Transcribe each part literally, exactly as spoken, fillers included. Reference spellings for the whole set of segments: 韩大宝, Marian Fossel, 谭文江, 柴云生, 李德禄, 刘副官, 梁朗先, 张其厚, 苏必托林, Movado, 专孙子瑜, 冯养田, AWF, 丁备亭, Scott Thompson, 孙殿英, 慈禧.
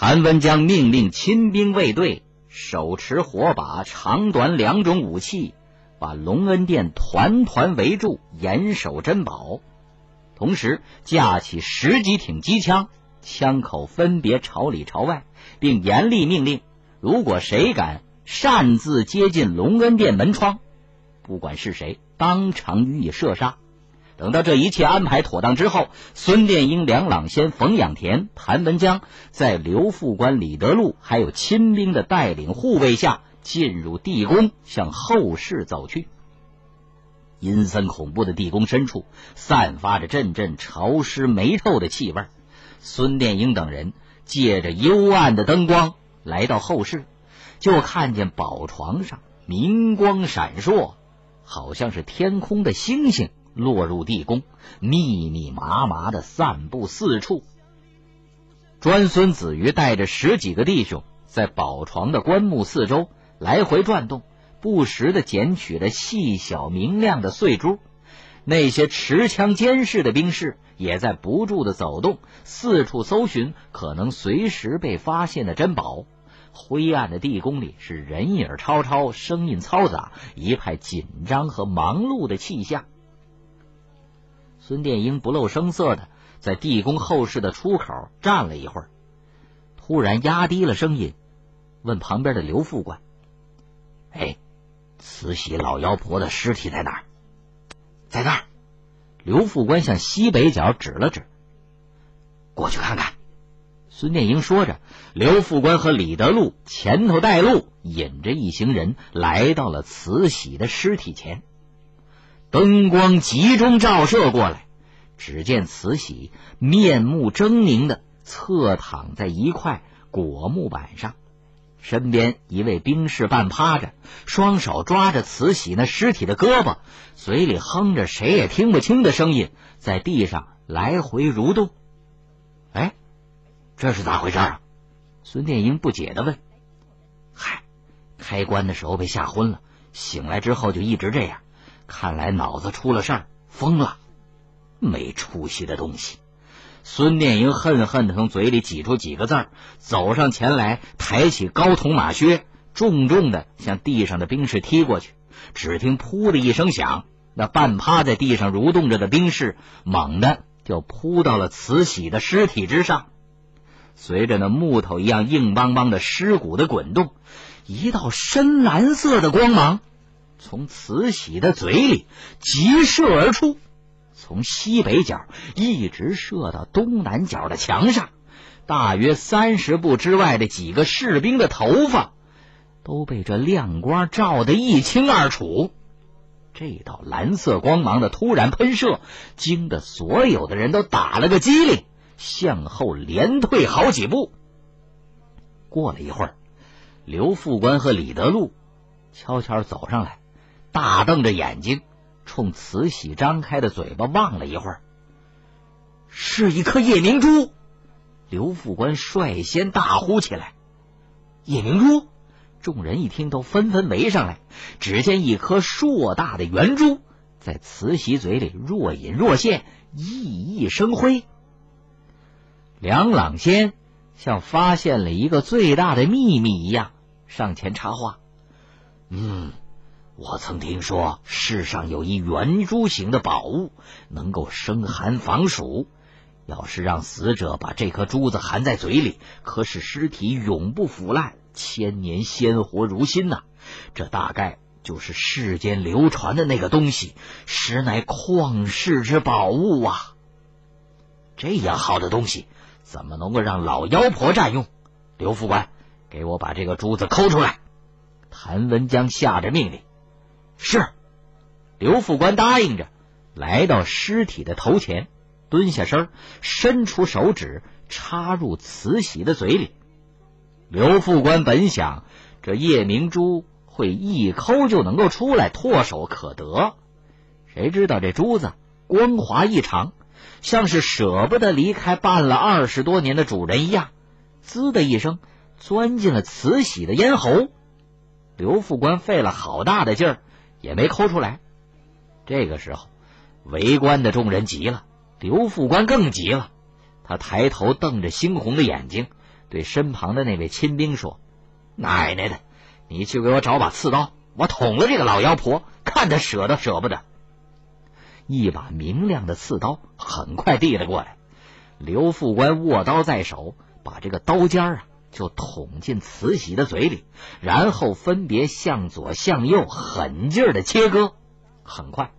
韩文将命令亲兵卫队手持火把、长短两种武器，把隆恩殿团团围住，严守珍宝。同时架起十几挺机枪，枪口分别朝里朝外，并严厉命令：如果谁敢擅自接近隆恩殿门窗，不管是谁，当场予以射杀。等到这一切安排妥当之后，孙殿英、梁朗先、冯养田、谭文江在刘副官李德禄还有亲兵的带领护卫下，进入地宫，向后室走去。阴森恐怖的地宫深处散发着阵阵潮湿霉臭的气味。孙殿英等人借着幽暗的灯光来到后室，就看见宝床上明光闪烁，好像是天空的星星落入地宫，密密麻麻的散布四处。专孙子瑜带着十几个弟兄在宝床的棺木四周来回转动，不时的捡取着细小明亮的碎珠。那些持枪监视的兵士也在不住的走动，四处搜寻可能随时被发现的珍宝。灰暗的地宫里是人影超超，声音嘈杂，一派紧张和忙碌的气象。孙殿英不露声色的在地宫后室的出口站了一会儿，突然压低了声音问旁边的刘副官：哎，慈禧老妖婆的尸体在哪儿？在那儿。刘副官向西北角指了指，过去看看。孙殿英说着，刘副官和李德禄前头带路，引着一行人来到了慈禧的尸体前。灯光集中照射过来，只见慈禧面目狰狞的侧躺在一块果木板上，身边一位兵士半趴着，双手抓着慈禧那尸体的胳膊，嘴里哼着谁也听不清的声音，在地上来回蠕动。哎，这是咋回事啊？孙殿英不解地问。嗨，开棺的时候被吓昏了，醒来之后就一直这样，看来脑子出了事儿，疯了。没出息的东西。孙殿英恨恨地从嘴里挤出几个字儿，走上前来，抬起高筒马靴，重重地向地上的兵士踢过去。只听扑的一声响，那半趴在地上蠕动着的兵士猛地就扑到了慈禧的尸体之上。随着那木头一样硬邦邦的尸骨的滚动，一道深蓝色的光芒从慈禧的嘴里急射而出，从西北角一直射到东南角的墙上，大约三十步之外的几个士兵的头发都被这亮光照得一清二楚。这道蓝色光芒的突然喷射，惊得所有的人都打了个激灵，向后连退好几步。过了一会儿，刘副官和李德禄悄悄走上来，大瞪着眼睛冲慈禧张开的嘴巴望了一会儿。是一颗夜明珠！刘副官率先大呼起来。夜明珠！众人一听都纷纷围上来，只见一颗硕大的圆珠在慈禧嘴里若隐若现，熠熠生辉。梁朗先像发现了一个最大的秘密一样上前插话。嗯，我曾听说世上有一圆珠形的宝物，能够生寒防暑。要是让死者把这颗珠子含在嘴里，可使尸体永不腐烂，千年鲜活如新呐、啊！这大概就是世间流传的那个东西，实乃旷世之宝物啊！这样好的东西，怎么能够让老妖婆占用？刘副官，给我把这个珠子抠出来！谭文江下着命令。是。刘副官答应着，来到尸体的头前，蹲下身，伸出手指插入慈禧的嘴里。刘副官本想这夜明珠会一抠就能够出来，唾手可得，谁知道这珠子光滑异常，像是舍不得离开伴了二十多年的主人一样，滋的一声钻进了慈禧的咽喉。刘副官费了好大的劲儿，也没抠出来。这个时候，围观的众人急了，刘副官更急了。他抬头瞪着猩红的眼睛，对身旁的那位亲兵说：“奶奶的，你去给我找把刺刀，我捅了这个老妖婆，看她舍得舍不得。”一把明亮的刺刀很快递了过来，刘副官握刀在手，把这个刀尖啊就捅进慈禧的嘴里，然后分别向左向右狠劲儿的切割。很快，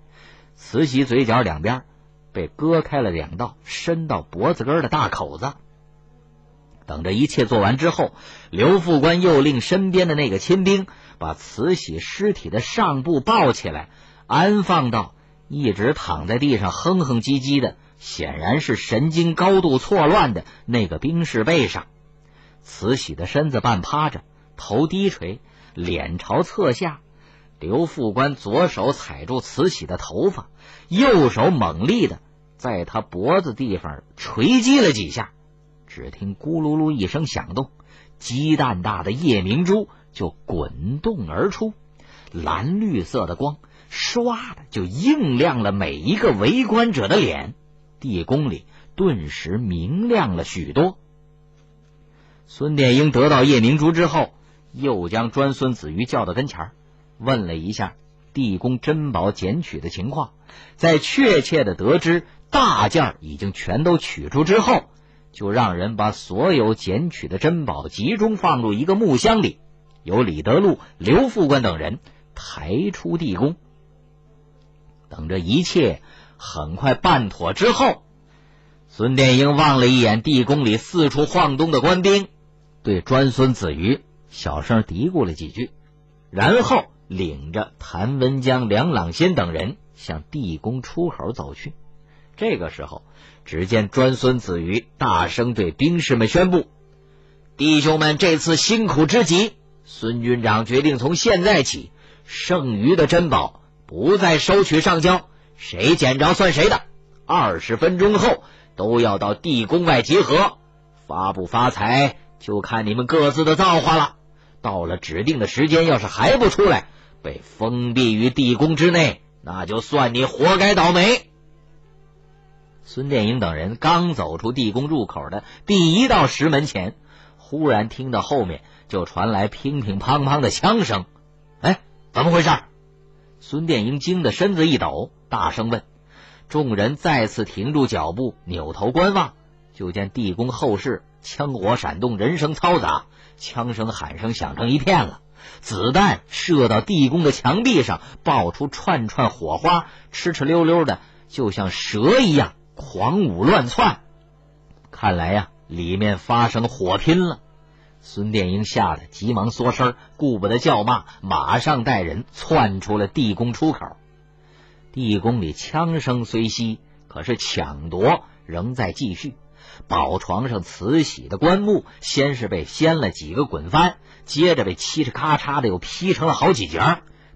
慈禧嘴角两边被割开了两道伸到脖子根的大口子。等这一切做完之后，刘副官又令身边的那个亲兵把慈禧尸体的上部抱起来，安放到一直躺在地上哼哼唧唧的，显然是神经高度错乱的那个兵士背上。慈禧的身子半趴着，头低垂，脸朝侧下。刘副官左手踩住慈禧的头发，右手猛力的在她脖子地方锤击了几下，只听咕噜噜一声响动，鸡蛋大的夜明珠就滚动而出，蓝绿色的光唰的就映亮了每一个围观者的脸，地宫里顿时明亮了许多。孙殿英得到夜明珠之后，又将专孙子瑜叫到跟前，问了一下地宫珍宝捡取的情况。在确切的得知大件已经全都取出之后，就让人把所有捡取的珍宝集中放入一个木箱里，由李德禄、刘副官等人抬出地宫。等着一切很快办妥之后，孙殿英望了一眼地宫里四处晃动的官兵，对专孙子瑜小声嘀咕了几句，然后领着谭文江、梁朗新等人向地宫出口走去。这个时候，只见专孙子瑜大声对兵士们宣布：“弟兄们，这次辛苦之极，孙军长决定从现在起，剩余的珍宝不再收取上交，谁捡着算谁的。二十分钟后都要到地宫外集合，发不发财就看你们各自的造化了。到了指定的时间，要是还不出来，被封闭于地宫之内，那就算你活该倒霉。”孙殿英等人刚走出地宫入口的第一道石门前，忽然听到后面就传来乒乒乓乓的枪声。哎，怎么回事？孙殿英惊得身子一抖，大声问。众人再次停住脚步，扭头观望，就见地宫后室枪火闪动，人声嘈杂，枪声喊声响成一片了。子弹射到地宫的墙壁上，爆出串串火花，哧哧溜溜的，就像蛇一样狂舞乱窜。看来呀、啊，里面发生火拼了。孙殿英吓得急忙缩身，顾不得叫骂，马上带人窜出了地宫出口。地宫里枪声虽息，可是抢夺仍在继续。宝床上慈禧的棺木先是被掀了几个滚翻，接着被嘁哧咔嚓的又劈成了好几截。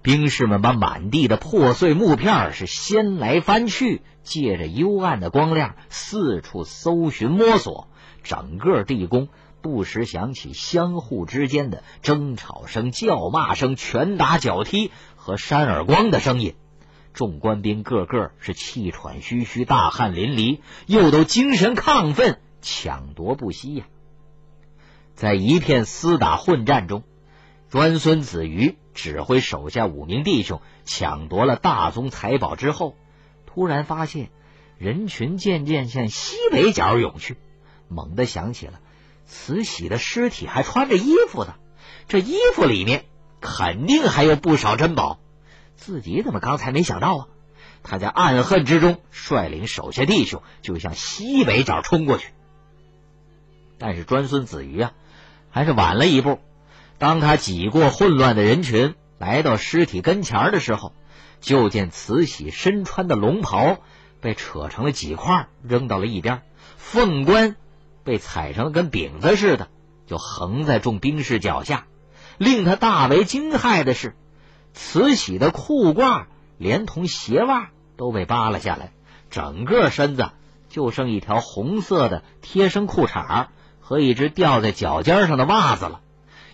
兵士们把满地的破碎木片是掀来翻去，借着幽暗的光亮四处搜寻摸索，整个地宫不时响起相互之间的争吵声、叫骂声、拳打脚踢和扇耳光的声音。众官兵个个是气喘吁吁，大汗淋漓，又都精神亢奋，抢夺不息呀、啊！在一片厮打混战中，专孙子瑜指挥手下五名弟兄抢夺了大宗财宝之后，突然发现人群渐渐向西北角涌去，猛地想起了慈禧的尸体还穿着衣服呢，这衣服里面肯定还有不少珍宝，自己怎么刚才没想到啊？他在暗恨之中率领手下弟兄就向西北角冲过去。但是专孙子瑜啊，还是晚了一步。当他挤过混乱的人群，来到尸体跟前的时候，就见慈禧身穿的龙袍被扯成了几块，扔到了一边，凤冠被踩成了跟饼子似的，就横在众兵士脚下。令他大为惊骇的是，慈禧的裤褂连同鞋袜都被扒了下来，整个身子就剩一条红色的贴身裤衩和一只吊在脚尖上的袜子了。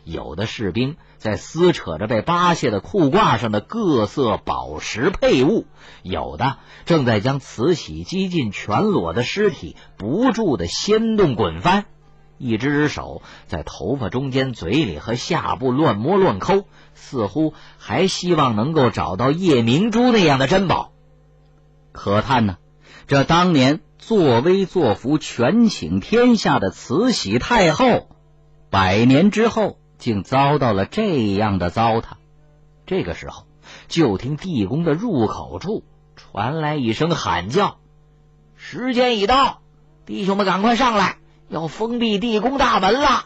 有的士兵在撕扯着被扒下的裤褂上的各色宝石配物，有的正在将慈禧几近全裸的尸体不住的掀动滚翻，一只只手在头发中间、嘴里和下部乱摸乱抠，似乎还希望能够找到夜明珠那样的珍宝。可叹呢，这当年作威作福、权倾天下的慈禧太后，百年之后竟遭到了这样的糟蹋。这个时候，就听地宫的入口处传来一声喊叫：“时间已到，弟兄们赶快上来！要封闭地宫大门了！”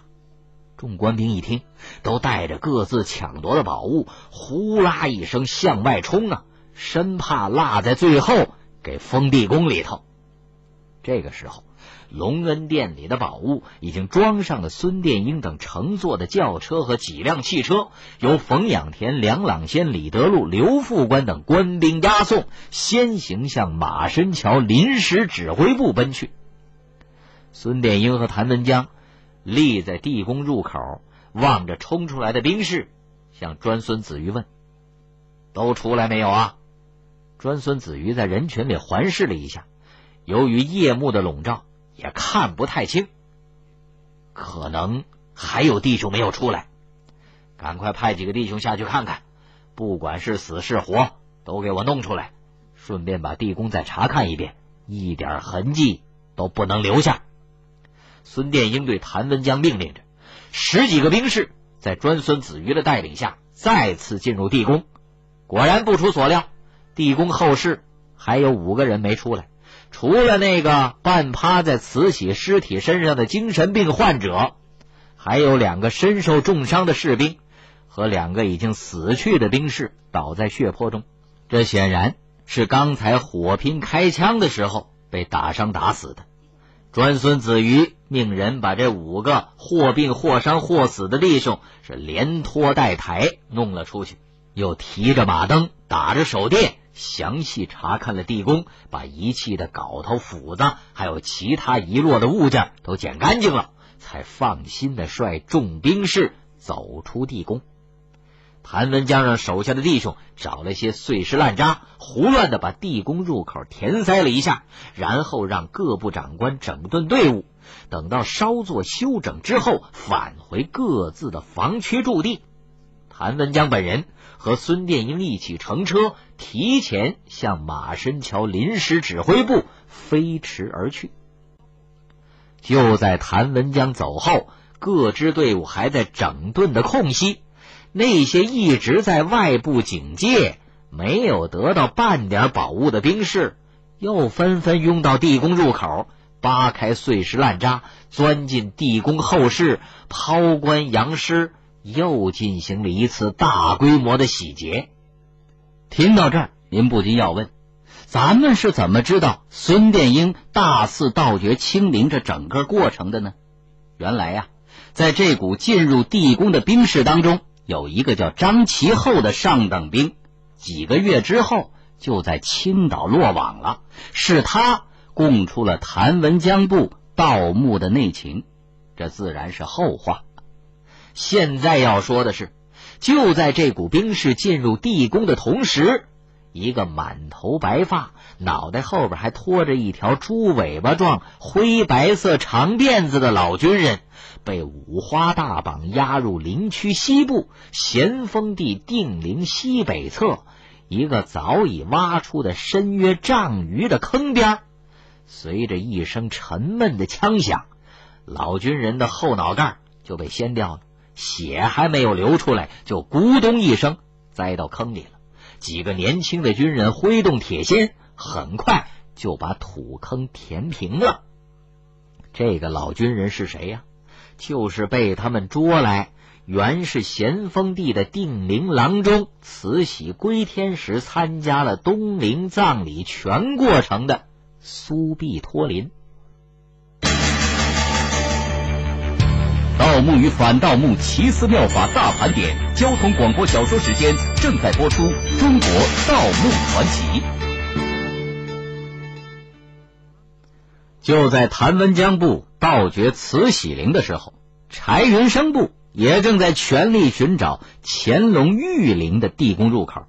众官兵一听，都带着各自抢夺的宝物，呼啦一声向外冲啊，生怕落在最后给封地宫里头。这个时候，隆恩殿里的宝物已经装上了孙殿英等乘坐的轿车和几辆汽车，由冯养田、梁朗先、李德禄、刘副官等官兵押送，先行向马身桥临时指挥部奔去。孙殿英和谭文江立在地宫入口，望着冲出来的兵士，向专孙子瑜问：“都出来没有啊？”专孙子瑜在人群里环视了一下，由于夜幕的笼罩，也看不太清，可能还有弟兄没有出来。赶快派几个弟兄下去看看，不管是死是活，都给我弄出来，顺便把地宫再查看一遍，一点痕迹都不能留下。孙殿英对谭文江命令着，十几个兵士在专孙子瑜的带领下再次进入地宫。果然不出所料，地宫后室还有五个人没出来，除了那个半趴在慈禧尸体身上的精神病患者，还有两个身受重伤的士兵和两个已经死去的兵士倒在血泊中，这显然是刚才火拼开枪的时候被打伤打死的。专孙子瑜命人把这五个或病或伤或死的弟兄是连拖带抬弄了出去，又提着马灯打着手电详细查看了地宫，把遗弃的镐头、斧子还有其他遗落的物件都捡干净了，才放心的率众兵士走出地宫。谭文江让手下的弟兄找了些碎石烂渣，胡乱的把地宫入口填塞了一下，然后让各部长官整顿队伍，等到稍作休整之后，返回各自的防区驻地。谭文江本人和孙殿英一起乘车，提前向马身桥临时指挥部飞驰而去。就在谭文江走后，各支队伍还在整顿的空隙，那些一直在外部警戒没有得到半点宝物的兵士，又纷纷拥到地宫入口，扒开碎石烂渣，钻进地宫后室，抛棺扬尸，又进行了一次大规模的洗劫。听到这儿，您不禁要问，咱们是怎么知道孙殿英大肆盗掘清零这整个过程的呢？原来呀、啊，在这股进入地宫的兵士当中，有一个叫张其厚的上等兵，几个月之后就在青岛落网了，是他供出了谭文江部盗墓的内情，这自然是后话。现在要说的是，就在这股兵士进入地宫的同时，一个满头白发、脑袋后边还拖着一条猪尾巴状灰白色长辫子的老军人，被五花大绑押入林区西部咸丰地定陵西北侧一个早已挖出的深约丈余的坑边。随着一声沉闷的枪响，老军人的后脑盖就被掀掉了，血还没有流出来，就咕咚一声栽到坑里了。几个年轻的军人挥动铁锨，很快就把土坑填平了。这个老军人是谁呀、啊？就是被他们捉来，原是咸丰帝的定陵郎中，慈禧归天时参加了东陵葬礼全过程的苏必托林。盗墓与反盗墓奇思妙法大盘点，交通广播小说时间正在播出《中国盗墓传奇》。就在谭文江部盗掘慈禧陵的时候，柴云生部也正在全力寻找乾隆御陵的地宫入口。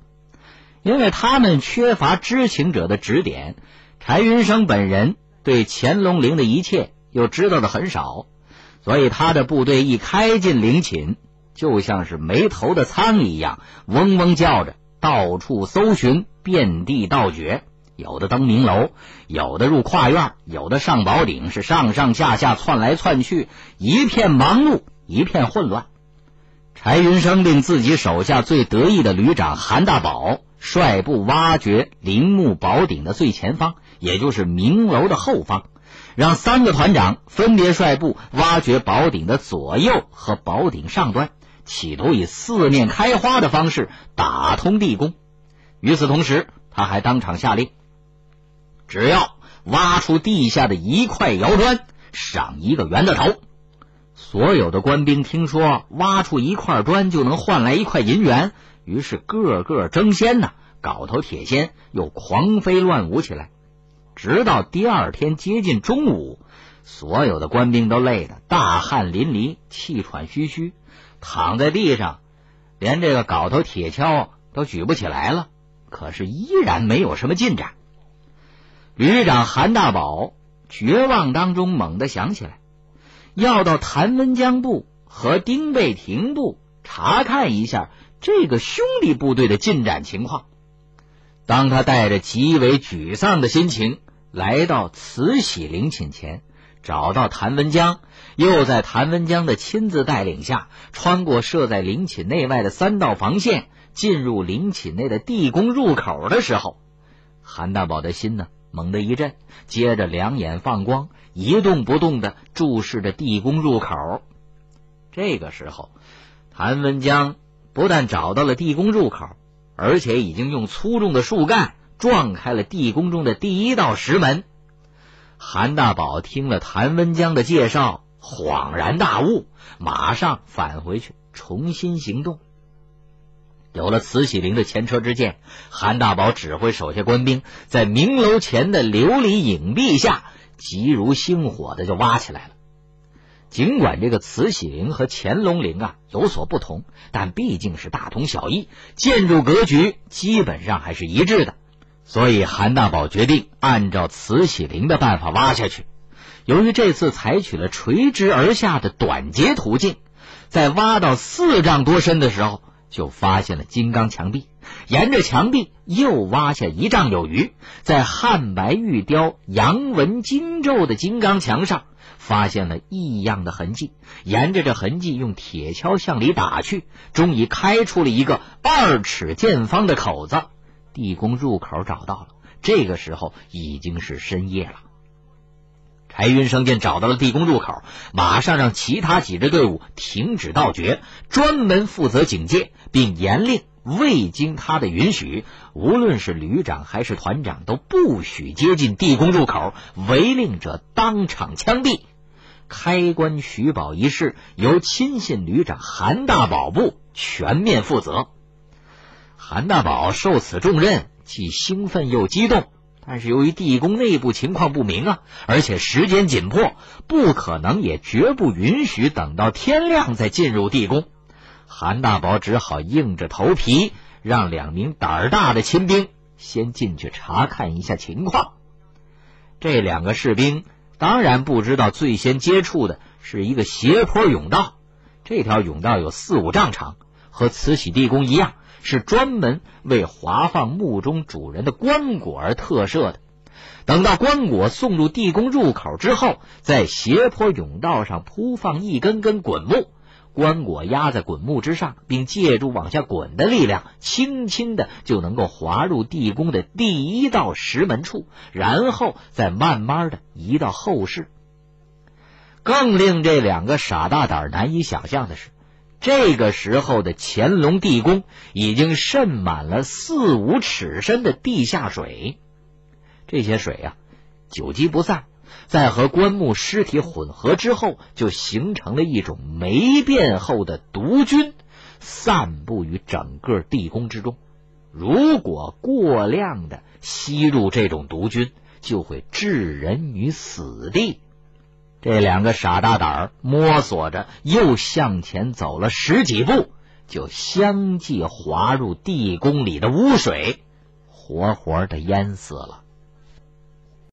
因为他们缺乏知情者的指点，柴云生本人对乾隆陵的一切又知道的很少，所以他的部队一开进陵寝，就像是没头的苍一样，嗡嗡叫着，到处搜寻，遍地盗掘。有的登明楼，有的入跨院，有的上宝顶，是上上下下窜来窜去，一片忙碌，一片混乱。柴云生令自己手下最得意的旅长韩大宝率部挖掘陵墓宝顶的最前方，也就是明楼的后方，让三个团长分别率部挖掘宝顶的左右和宝顶上端，企图以四面开花的方式打通地宫。与此同时，他还当场下令，只要挖出地下的一块窑砖，赏一个袁大头。所有的官兵听说挖出一块砖就能换来一块银元，于是个个争先呐、啊，镐头铁锨又狂飞乱舞起来。直到第二天接近中午，所有的官兵都累得大汗淋漓，气喘吁吁，躺在地上，连这个镐头铁锹都举不起来了。可是依然没有什么进展。旅长韩大宝绝望当中猛地想起来，要到谭文江部和丁备亭部查看一下这个兄弟部队的进展情况。当他带着极为沮丧的心情来到慈禧陵寝前，找到谭文江，又在谭文江的亲自带领下，穿过设在陵寝内外的三道防线，进入陵寝内的地宫入口的时候，韩大宝的心呢猛地一震，接着两眼放光，一动不动地注视着地宫入口。这个时候，谭文江不但找到了地宫入口，而且已经用粗重的树干撞开了地宫中的第一道石门。韩大宝听了谭文江的介绍，恍然大悟，马上返回去重新行动。有了慈禧陵的前车之鉴，韩大宝指挥手下官兵在明楼前的琉璃影壁下急如星火的就挖起来了。尽管这个慈禧陵和乾隆陵啊有所不同，但毕竟是大同小异，建筑格局基本上还是一致的，所以韩大宝决定按照慈禧陵的办法挖下去。由于这次采取了垂直而下的短截途径，在挖到四丈多深的时候，就发现了金刚墙壁，沿着墙壁又挖下一丈有余，在汉白玉雕阳文金咒的金刚墙上发现了异样的痕迹，沿着这痕迹用铁锹向里打去，终于开出了一个二尺见方的口子，地宫入口找到了。这个时候已经是深夜了。柴云生见找到了地宫入口，马上让其他几支队伍停止盗掘，专门负责警戒，并严令未经他的允许，无论是旅长还是团长都不许接近地宫入口，违令者当场枪毙。开棺取宝一事由亲信旅长韩大宝部全面负责。韩大宝受此重任，既兴奋又激动，但是由于地宫内部情况不明啊，而且时间紧迫，不可能也绝不允许等到天亮再进入地宫。韩大宝只好硬着头皮，让两名胆儿大的亲兵先进去查看一下情况。这两个士兵当然不知道最先接触的是一个斜坡甬道，这条甬道有四五丈长，和慈禧地宫一样，是专门为华放墓中主人的棺椁而特设的。等到棺椁送入地宫入口之后，在斜坡甬道上铺放一根根滚木，棺椁压在滚木之上，并借助往下滚的力量，轻轻的就能够滑入地宫的第一道石门处，然后再慢慢的移到后室。更令这两个傻大胆难以想象的是，这个时候的乾隆地宫已经渗满了四五尺深的地下水，这些水啊久积不散，在和棺木尸体混合之后，就形成了一种霉变后的毒菌，散布于整个地宫之中。如果过量的吸入这种毒菌，就会置人于死地。这两个傻大胆摸索着又向前走了十几步，就相继滑入地宫里的污水，活活的淹死了。